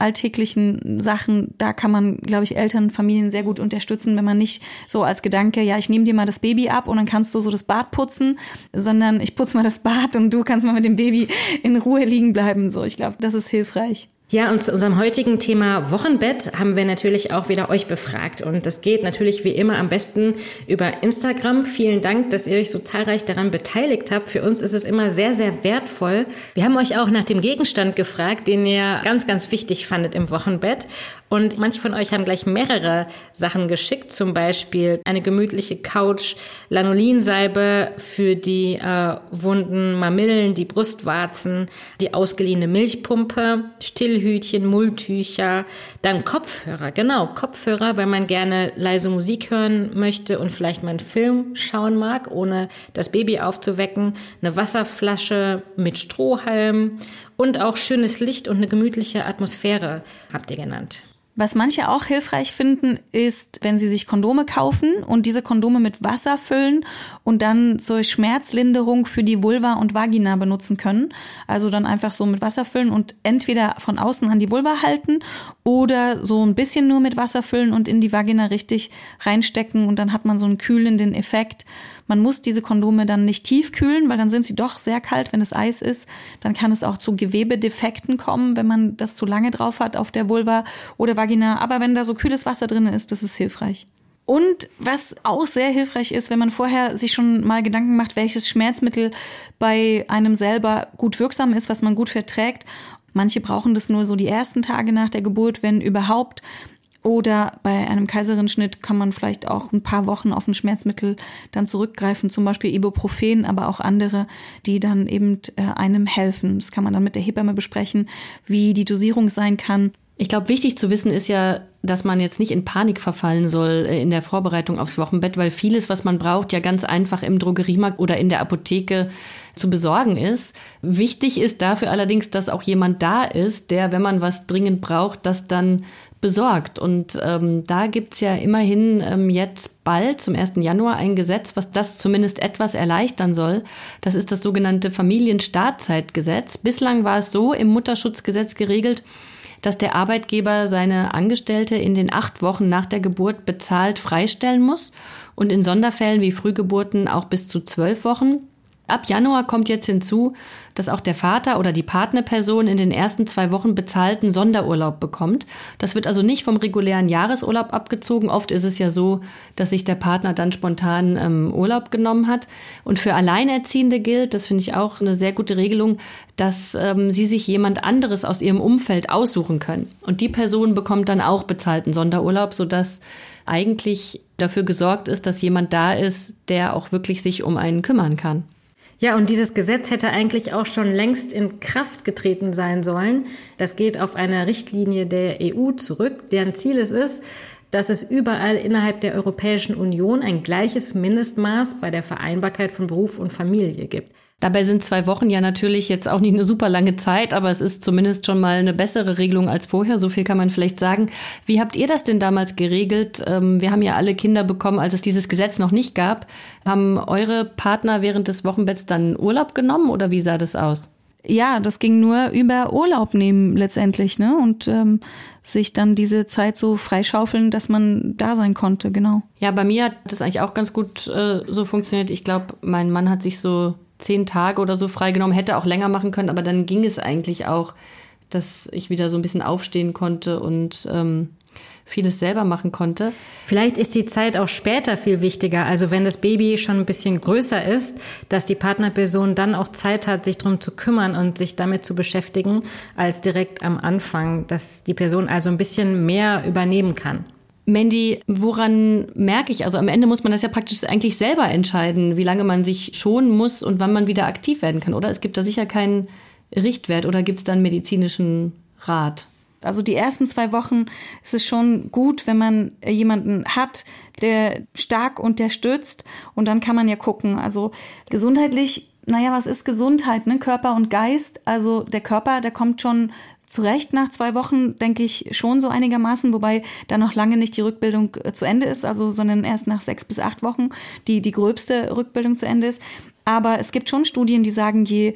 alltäglichen Sachen, da kann man, glaube ich, Eltern, Familien sehr gut unterstützen, wenn man nicht so als Gedanke, ja, ich nehme dir mal das Baby ab und dann kannst du so das Bad putzen, sondern ich putze mal das Bad und du kannst mal mit dem Baby in Ruhe liegen bleiben. So, ich glaube, das ist hilfreich. Ja, und zu unserem heutigen Thema Wochenbett haben wir natürlich auch wieder euch befragt. Und das geht natürlich wie immer am besten über Instagram. Vielen Dank, dass ihr euch so zahlreich daran beteiligt habt. Für uns ist es immer sehr, sehr wertvoll. Wir haben euch auch nach dem Gegenstand gefragt, den ihr ganz, ganz wichtig fandet im Wochenbett. Und manche von euch haben gleich mehrere Sachen geschickt. Zum Beispiel eine gemütliche Couch, Lanolinsalbe für die äh, wunden Mamillen, die Brustwarzen, die ausgeliehene Milchpumpe, Still Hütchen, Mulltücher, dann Kopfhörer, genau, Kopfhörer, weil man gerne leise Musik hören möchte und vielleicht mal einen Film schauen mag, ohne das Baby aufzuwecken, eine Wasserflasche mit Strohhalm und auch schönes Licht und eine gemütliche Atmosphäre, habt ihr genannt. Was manche auch hilfreich finden, ist, wenn sie sich Kondome kaufen und diese Kondome mit Wasser füllen und dann zur Schmerzlinderung für die Vulva und Vagina benutzen können. Also dann einfach so mit Wasser füllen und entweder von außen an die Vulva halten oder so ein bisschen nur mit Wasser füllen und in die Vagina richtig reinstecken und dann hat man so einen kühlenden Effekt. Man muss diese Kondome dann nicht tief kühlen, weil dann sind sie doch sehr kalt, wenn es Eis ist. Dann kann es auch zu Gewebedefekten kommen, wenn man das zu lange drauf hat auf der Vulva oder Vagina. Aber wenn da so kühles Wasser drin ist, das ist hilfreich. Und was auch sehr hilfreich ist, wenn man vorher sich schon mal Gedanken macht, welches Schmerzmittel bei einem selber gut wirksam ist, was man gut verträgt. Manche brauchen das nur so die ersten Tage nach der Geburt, wenn überhaupt. Oder bei einem Kaiserschnitt kann man vielleicht auch ein paar Wochen auf ein Schmerzmittel dann zurückgreifen, zum Beispiel Ibuprofen, aber auch andere, die dann eben einem helfen. Das kann man dann mit der Hebamme besprechen, wie die Dosierung sein kann. Ich glaube, wichtig zu wissen ist ja, dass man jetzt nicht in Panik verfallen soll in der Vorbereitung aufs Wochenbett, weil vieles, was man braucht, ja ganz einfach im Drogeriemarkt oder in der Apotheke zu besorgen ist. Wichtig ist dafür allerdings, dass auch jemand da ist, der, wenn man was dringend braucht, das dann besorgt. Und ähm, da gibt's ja immerhin ähm, jetzt bald zum ersten Januar ein Gesetz, was das zumindest etwas erleichtern soll. Das ist das sogenannte Familienstartzeitgesetz. Bislang war es so im Mutterschutzgesetz geregelt, dass der Arbeitgeber seine Angestellte in den acht Wochen nach der Geburt bezahlt freistellen muss und in Sonderfällen wie Frühgeburten auch bis zu zwölf Wochen. Ab Januar kommt jetzt hinzu, dass auch der Vater oder die Partnerperson in den ersten zwei Wochen bezahlten Sonderurlaub bekommt. Das wird also nicht vom regulären Jahresurlaub abgezogen. Oft ist es ja so, dass sich der Partner dann spontan ähm, Urlaub genommen hat. Und für Alleinerziehende gilt, das finde ich auch eine sehr gute Regelung, dass ähm, sie sich jemand anderes aus ihrem Umfeld aussuchen können. Und die Person bekommt dann auch bezahlten Sonderurlaub, sodass eigentlich dafür gesorgt ist, dass jemand da ist, der auch wirklich sich um einen kümmern kann. Ja, und dieses Gesetz hätte eigentlich auch schon längst in Kraft getreten sein sollen. Das geht auf eine Richtlinie der E U zurück, deren Ziel es ist, dass es überall innerhalb der Europäischen Union ein gleiches Mindestmaß bei der Vereinbarkeit von Beruf und Familie gibt. Dabei sind zwei Wochen ja natürlich jetzt auch nicht eine super lange Zeit, aber es ist zumindest schon mal eine bessere Regelung als vorher. So viel kann man vielleicht sagen. Wie habt ihr das denn damals geregelt? Wir haben ja alle Kinder bekommen, als es dieses Gesetz noch nicht gab. Haben eure Partner während des Wochenbetts dann Urlaub genommen oder wie sah das aus? Ja, das ging nur über Urlaub nehmen letztendlich, ne? Und ähm, sich dann diese Zeit so freischaufeln, dass man da sein konnte, genau. Ja, bei mir hat das eigentlich auch ganz gut äh, so funktioniert. Ich glaube, mein Mann hat sich so zehn Tage oder so freigenommen, hätte auch länger machen können, aber dann ging es eigentlich auch, dass ich wieder so ein bisschen aufstehen konnte und ähm, vieles selber machen konnte. Vielleicht ist die Zeit auch später viel wichtiger. Also wenn das Baby schon ein bisschen größer ist, dass die Partnerperson dann auch Zeit hat, sich darum zu kümmern und sich damit zu beschäftigen, als direkt am Anfang, dass die Person also ein bisschen mehr übernehmen kann. Mandy, woran merke ich? Also am Ende muss man das ja praktisch eigentlich selber entscheiden, wie lange man sich schonen muss und wann man wieder aktiv werden kann, oder? Es gibt da sicher keinen Richtwert oder gibt es da einen medizinischen Rat? Also die ersten zwei Wochen ist es schon gut, wenn man jemanden hat, der stark unterstützt, und dann kann man ja gucken. Also gesundheitlich, naja, was ist Gesundheit, ne? Körper und Geist. Also der Körper, der kommt schon zu Recht nach zwei Wochen, denke ich, schon so einigermaßen, wobei da noch lange nicht die Rückbildung zu Ende ist, also sondern erst nach sechs bis acht Wochen die, die gröbste Rückbildung zu Ende ist. Aber es gibt schon Studien, die sagen, je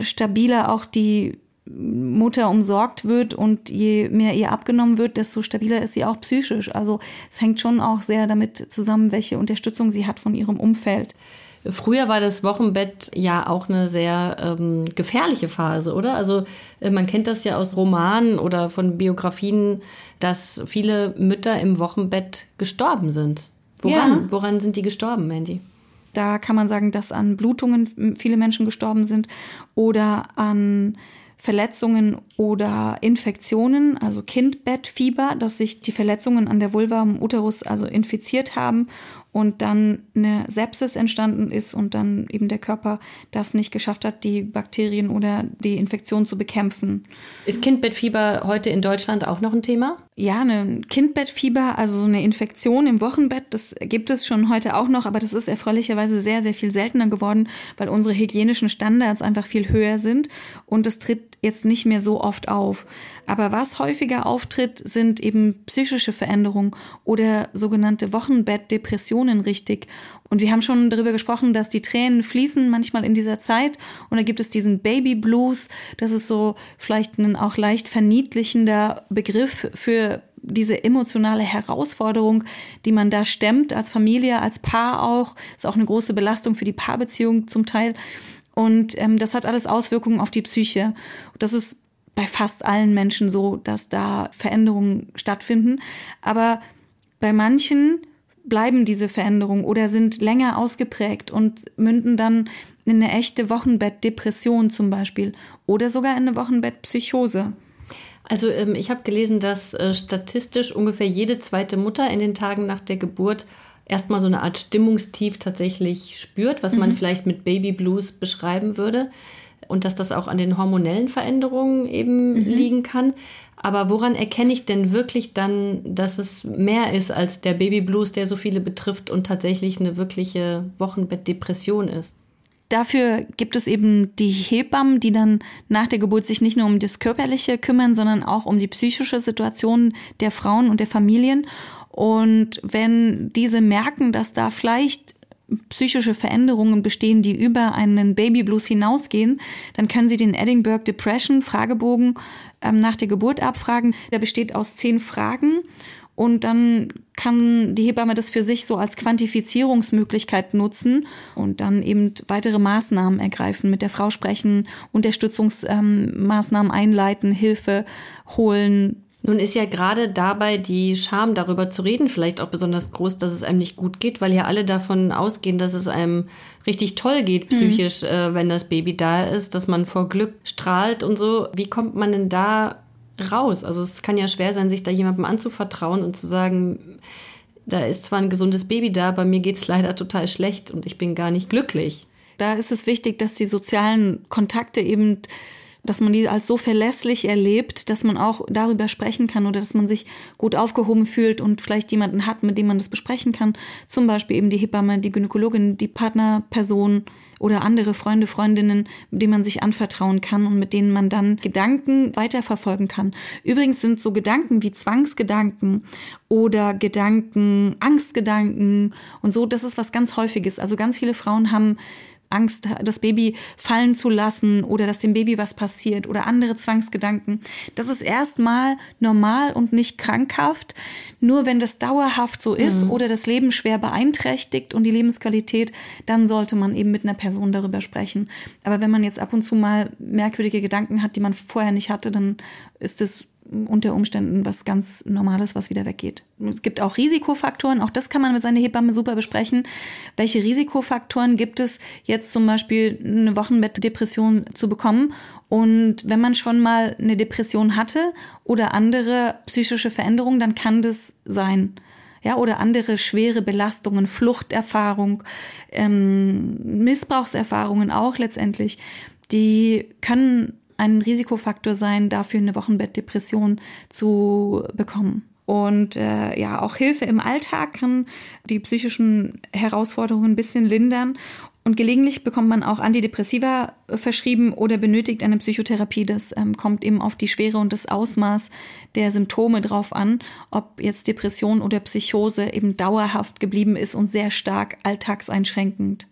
stabiler auch die Mutter umsorgt wird und je mehr ihr abgenommen wird, desto stabiler ist sie auch psychisch. Also es hängt schon auch sehr damit zusammen, welche Unterstützung sie hat von ihrem Umfeld. Früher war das Wochenbett ja auch eine sehr ähm, gefährliche Phase, oder? Also man kennt das ja aus Romanen oder von Biografien, dass viele Mütter im Wochenbett gestorben sind. Woran, ja. woran sind die gestorben, Mandy? Da kann man sagen, dass an Blutungen viele Menschen gestorben sind oder an Verletzungen oder Infektionen, also Kindbettfieber, dass sich die Verletzungen an der Vulva im Uterus also infiziert haben und dann eine Sepsis entstanden ist und dann eben der Körper das nicht geschafft hat, die Bakterien oder die Infektion zu bekämpfen. Ist Kindbettfieber heute in Deutschland auch noch ein Thema? Ja, ein Kindbettfieber, also so eine Infektion im Wochenbett, das gibt es schon heute auch noch, aber das ist erfreulicherweise sehr, sehr viel seltener geworden, weil unsere hygienischen Standards einfach viel höher sind und das tritt jetzt nicht mehr so oft auf. Aber was häufiger auftritt, sind eben psychische Veränderungen oder sogenannte Wochenbettdepressionen. Richtig. Und wir haben schon darüber gesprochen, dass die Tränen fließen manchmal in dieser Zeit und da gibt es diesen Baby Blues, das ist so vielleicht ein auch leicht verniedlichender Begriff für diese emotionale Herausforderung, die man da stemmt als Familie, als Paar auch, ist auch eine große Belastung für die Paarbeziehung zum Teil und ähm, das hat alles Auswirkungen auf die Psyche. Das ist bei fast allen Menschen so, dass da Veränderungen stattfinden, aber bei manchen bleiben diese Veränderungen oder sind länger ausgeprägt und münden dann in eine echte Wochenbettdepression zum Beispiel oder sogar in eine Wochenbettpsychose. Also ähm, ich habe gelesen, dass äh, statistisch ungefähr jede zweite Mutter in den Tagen nach der Geburt erstmal so eine Art Stimmungstief tatsächlich spürt, was mhm. man vielleicht mit Baby Blues beschreiben würde und dass das auch an den hormonellen Veränderungen eben mhm. liegen kann. Aber woran erkenne ich denn wirklich dann, dass es mehr ist als der Babyblues, der so viele betrifft und tatsächlich eine wirkliche Wochenbettdepression ist? Dafür gibt es eben die Hebammen, die dann nach der Geburt sich nicht nur um das Körperliche kümmern, sondern auch um die psychische Situation der Frauen und der Familien. Und wenn diese merken, dass da vielleicht psychische Veränderungen bestehen, die über einen Babyblues hinausgehen, dann können Sie den Edinburgh Depression-Fragebogen ähm, nach der Geburt abfragen. Der besteht aus zehn Fragen und dann kann die Hebamme das für sich so als Quantifizierungsmöglichkeit nutzen und dann eben weitere Maßnahmen ergreifen, mit der Frau sprechen, Unterstützungsmaßnahmen ähm, einleiten, Hilfe holen. Nun ist ja gerade dabei die Scham, darüber zu reden, vielleicht auch besonders groß, dass es einem nicht gut geht, weil ja alle davon ausgehen, dass es einem richtig toll geht psychisch, mhm. äh, wenn das Baby da ist, dass man vor Glück strahlt und so. Wie kommt man denn da raus? Also es kann ja schwer sein, sich da jemandem anzuvertrauen und zu sagen, da ist zwar ein gesundes Baby da, aber mir geht's leider total schlecht und ich bin gar nicht glücklich. Da ist es wichtig, dass die sozialen Kontakte eben, dass man die als so verlässlich erlebt, dass man auch darüber sprechen kann oder dass man sich gut aufgehoben fühlt und vielleicht jemanden hat, mit dem man das besprechen kann. Zum Beispiel eben die Hebamme, die Gynäkologin, die Partnerperson oder andere Freunde, Freundinnen, denen man sich anvertrauen kann und mit denen man dann Gedanken weiterverfolgen kann. Übrigens sind so Gedanken wie Zwangsgedanken oder Gedanken, Angstgedanken und so, das ist was ganz Häufiges. Also ganz viele Frauen haben Angst, das Baby fallen zu lassen oder dass dem Baby was passiert oder andere Zwangsgedanken. Das ist erstmal normal und nicht krankhaft. Nur wenn das dauerhaft so ist mhm. oder das Leben schwer beeinträchtigt und die Lebensqualität, dann sollte man eben mit einer Person darüber sprechen. Aber wenn man jetzt ab und zu mal merkwürdige Gedanken hat, die man vorher nicht hatte, dann ist das unter Umständen was ganz Normales, was wieder weggeht. Es gibt auch Risikofaktoren, auch das kann man mit seiner Hebamme super besprechen. Welche Risikofaktoren gibt es, jetzt zum Beispiel eine Wochenbettdepression zu bekommen? Und wenn man schon mal eine Depression hatte oder andere psychische Veränderungen, dann kann das sein. Ja, oder andere schwere Belastungen, Fluchterfahrung, ähm, Missbrauchserfahrungen auch letztendlich, die können ein Risikofaktor sein, dafür eine Wochenbettdepression zu bekommen. Und äh, ja, auch Hilfe im Alltag kann die psychischen Herausforderungen ein bisschen lindern. Und gelegentlich bekommt man auch Antidepressiva verschrieben oder benötigt eine Psychotherapie. Das ähm, kommt eben auf die Schwere und das Ausmaß der Symptome drauf an, ob jetzt Depression oder Psychose eben dauerhaft geblieben ist und sehr stark alltagseinschränkend.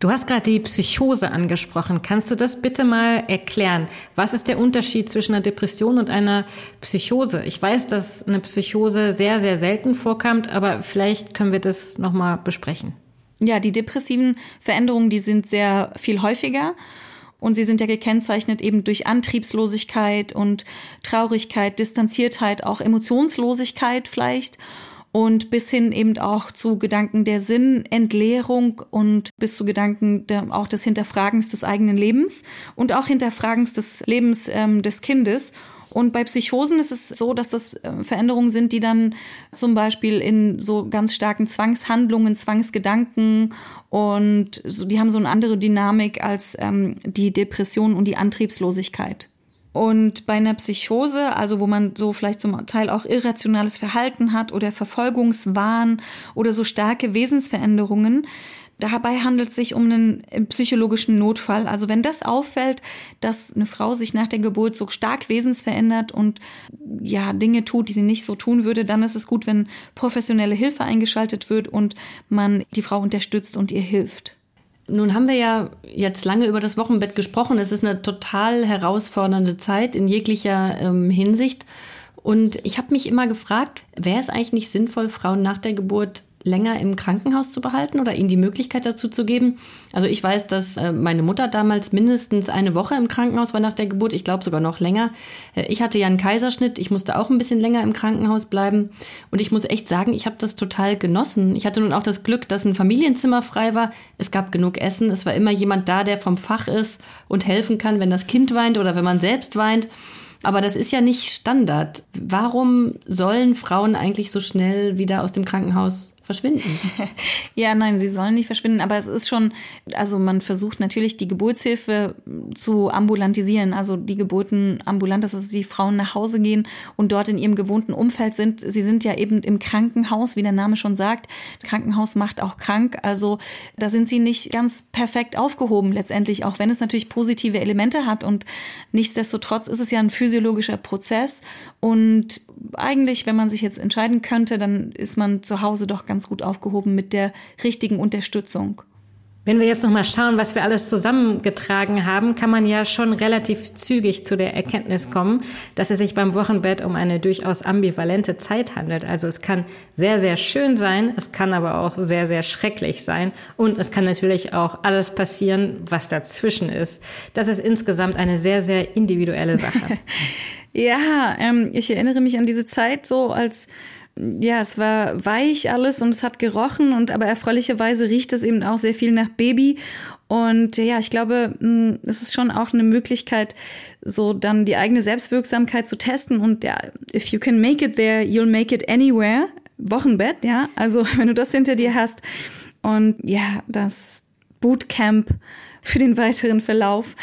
Du hast gerade die Psychose angesprochen. Kannst du das bitte mal erklären? Was ist der Unterschied zwischen einer Depression und einer Psychose? Ich weiß, dass eine Psychose sehr, sehr selten vorkommt, aber vielleicht können wir das nochmal besprechen. Ja, die depressiven Veränderungen, die sind sehr viel häufiger. Und sie sind ja gekennzeichnet eben durch Antriebslosigkeit und Traurigkeit, Distanziertheit, auch Emotionslosigkeit vielleicht. Und bis hin eben auch zu Gedanken der Sinnentleerung und bis zu Gedanken der, auch des Hinterfragens des eigenen Lebens und auch Hinterfragens des Lebens ähm, des Kindes. Und bei Psychosen ist es so, dass das Veränderungen sind, die dann zum Beispiel in so ganz starken Zwangshandlungen, Zwangsgedanken und so, die haben so eine andere Dynamik als ähm, die Depression und die Antriebslosigkeit. Und bei einer Psychose, also wo man so vielleicht zum Teil auch irrationales Verhalten hat oder Verfolgungswahn oder so starke Wesensveränderungen, dabei handelt es sich um einen psychologischen Notfall. Also wenn das auffällt, dass eine Frau sich nach der Geburt so stark wesensverändert und ja Dinge tut, die sie nicht so tun würde, dann ist es gut, wenn professionelle Hilfe eingeschaltet wird und man die Frau unterstützt und ihr hilft. Nun haben wir ja jetzt lange über das Wochenbett gesprochen. Es ist eine total herausfordernde Zeit in jeglicher ähm, Hinsicht. Und ich habe mich immer gefragt, wäre es eigentlich nicht sinnvoll, Frauen nach der Geburt länger im Krankenhaus zu behalten oder ihnen die Möglichkeit dazu zu geben? Also ich weiß, dass äh, meine Mutter damals mindestens eine Woche im Krankenhaus war nach der Geburt. Ich glaube sogar noch länger. Äh, ich hatte ja einen Kaiserschnitt. Ich musste auch ein bisschen länger im Krankenhaus bleiben. Und ich muss echt sagen, ich habe das total genossen. Ich hatte nun auch das Glück, dass ein Familienzimmer frei war. Es gab genug Essen. Es war immer jemand da, der vom Fach ist und helfen kann, wenn das Kind weint oder wenn man selbst weint. Aber das ist ja nicht Standard. Warum sollen Frauen eigentlich so schnell wieder aus dem Krankenhaus verschwinden? Ja, nein, sie sollen nicht verschwinden, aber es ist schon, also man versucht natürlich die Geburtshilfe zu ambulantisieren, also die Geburten ambulant, dass also die Frauen nach Hause gehen und dort in ihrem gewohnten Umfeld sind. Sie sind ja eben im Krankenhaus, wie der Name schon sagt. Krankenhaus macht auch krank, also da sind sie nicht ganz perfekt aufgehoben letztendlich, auch wenn es natürlich positive Elemente hat und nichtsdestotrotz ist es ja ein physiologischer Prozess und eigentlich, wenn man sich jetzt entscheiden könnte, dann ist man zu Hause doch ganz ganz gut aufgehoben mit der richtigen Unterstützung. Wenn wir jetzt noch mal schauen, was wir alles zusammengetragen haben, kann man ja schon relativ zügig zu der Erkenntnis kommen, dass es sich beim Wochenbett um eine durchaus ambivalente Zeit handelt. Also es kann sehr, sehr schön sein, es kann aber auch sehr, sehr schrecklich sein und es kann natürlich auch alles passieren, was dazwischen ist. Das ist insgesamt eine sehr, sehr individuelle Sache. Ja, ähm, ich erinnere mich an diese Zeit so als ja, es war weich alles und es hat gerochen und aber erfreulicherweise riecht es eben auch sehr viel nach Baby und ja, ich glaube, es ist schon auch eine Möglichkeit, so dann die eigene Selbstwirksamkeit zu testen und ja, if you can make it there, you'll make it anywhere, Wochenbett, ja, also wenn du das hinter dir hast und ja, das Bootcamp für den weiteren Verlauf,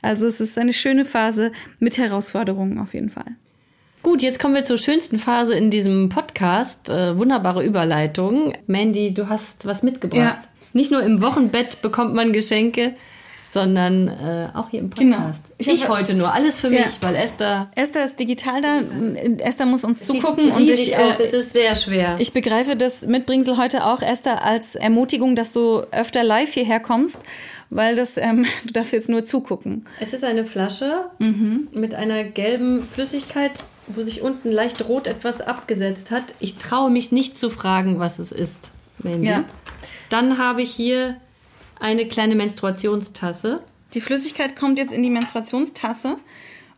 also es ist eine schöne Phase mit Herausforderungen auf jeden Fall. Gut, jetzt kommen wir zur schönsten Phase in diesem Podcast. Äh, wunderbare Überleitung. Mandy, du hast was mitgebracht. Ja. Nicht nur im Wochenbett bekommt man Geschenke, sondern äh, auch hier im Podcast. Genau. Ich, ich heute nur, alles für mich, ja. Weil Esther... Esther ist digital da, Esther muss uns zugucken. Und ich, äh, es ist sehr schwer. Ich begreife das Mitbringsel heute auch, Esther, als Ermutigung, dass du öfter live hierher kommst, weil das, ähm, du darfst jetzt nur zugucken. Es ist eine Flasche mhm. mit einer gelben Flüssigkeit, wo sich unten leicht rot etwas abgesetzt hat. Ich traue mich nicht zu fragen, was es ist, Mandy. Ja. Dann habe ich hier... eine kleine Menstruationstasse. Die Flüssigkeit kommt jetzt in die Menstruationstasse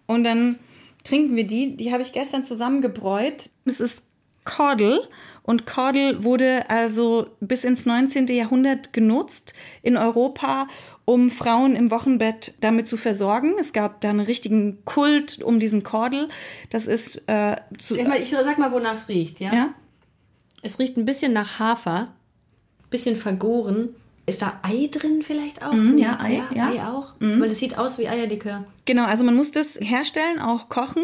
und dann trinken wir die. Die habe ich gestern zusammengebräut. Das ist Kordel und Kordel wurde also bis ins neunzehnten. Jahrhundert genutzt in Europa, um Frauen im Wochenbett damit zu versorgen. Es gab da einen richtigen Kult um diesen Kordel. Das ist äh, zu ich, meine, ich sag mal, wonach es riecht, ja? Ja. Es riecht ein bisschen nach Hafer, ein bisschen vergoren. Ist da Ei drin vielleicht auch? Mm, ja, Ei, ja, Ei auch. Mm. Weil das sieht aus wie Eierlikör. Genau, also man muss das herstellen, auch kochen.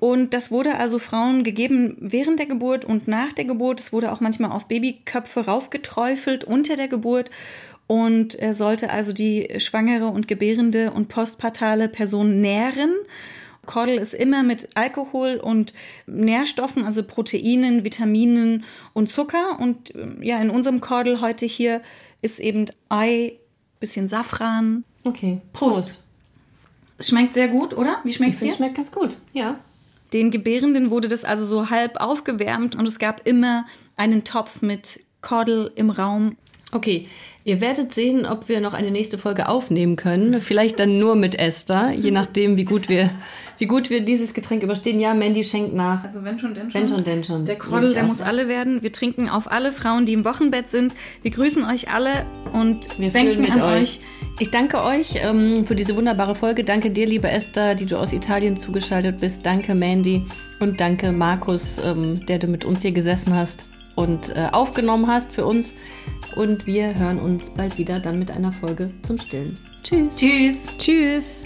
Und das wurde also Frauen gegeben während der Geburt und nach der Geburt. Es wurde auch manchmal auf Babyköpfe raufgeträufelt unter der Geburt. Und sollte also die schwangere und gebärende und postpartale Person nähren. Kordel ist immer mit Alkohol und Nährstoffen, also Proteinen, Vitaminen und Zucker. Und ja, in unserem Kordel heute hier ist eben Ei, bisschen Safran. Okay. Prost. Prost. Es schmeckt sehr gut, oder? Wie schmeckt es dir? Es schmeckt ganz gut, ja. Den Gebärenden wurde das also so halb aufgewärmt und es gab immer einen Topf mit Kordel im Raum. Okay, ihr werdet sehen, ob wir noch eine nächste Folge aufnehmen können. Vielleicht dann nur mit Esther, je nachdem, wie gut wir, wie gut wir dieses Getränk überstehen. Ja, Mandy schenkt nach. Also wenn schon, denn schon. Wenn schon, denn schon. Der Kordel, der muss alle werden. Wir trinken auf alle Frauen, die im Wochenbett sind. Wir grüßen euch alle und wir denken mit an euch. Ich danke euch ähm, für diese wunderbare Folge. Danke dir, liebe Esther, die du aus Italien zugeschaltet bist. Danke, Mandy. Und danke, Markus, ähm, der du mit uns hier gesessen hast und äh, aufgenommen hast für uns. Und wir hören uns bald wieder dann mit einer Folge zum Stillen. Tschüss. Tschüss. Tschüss.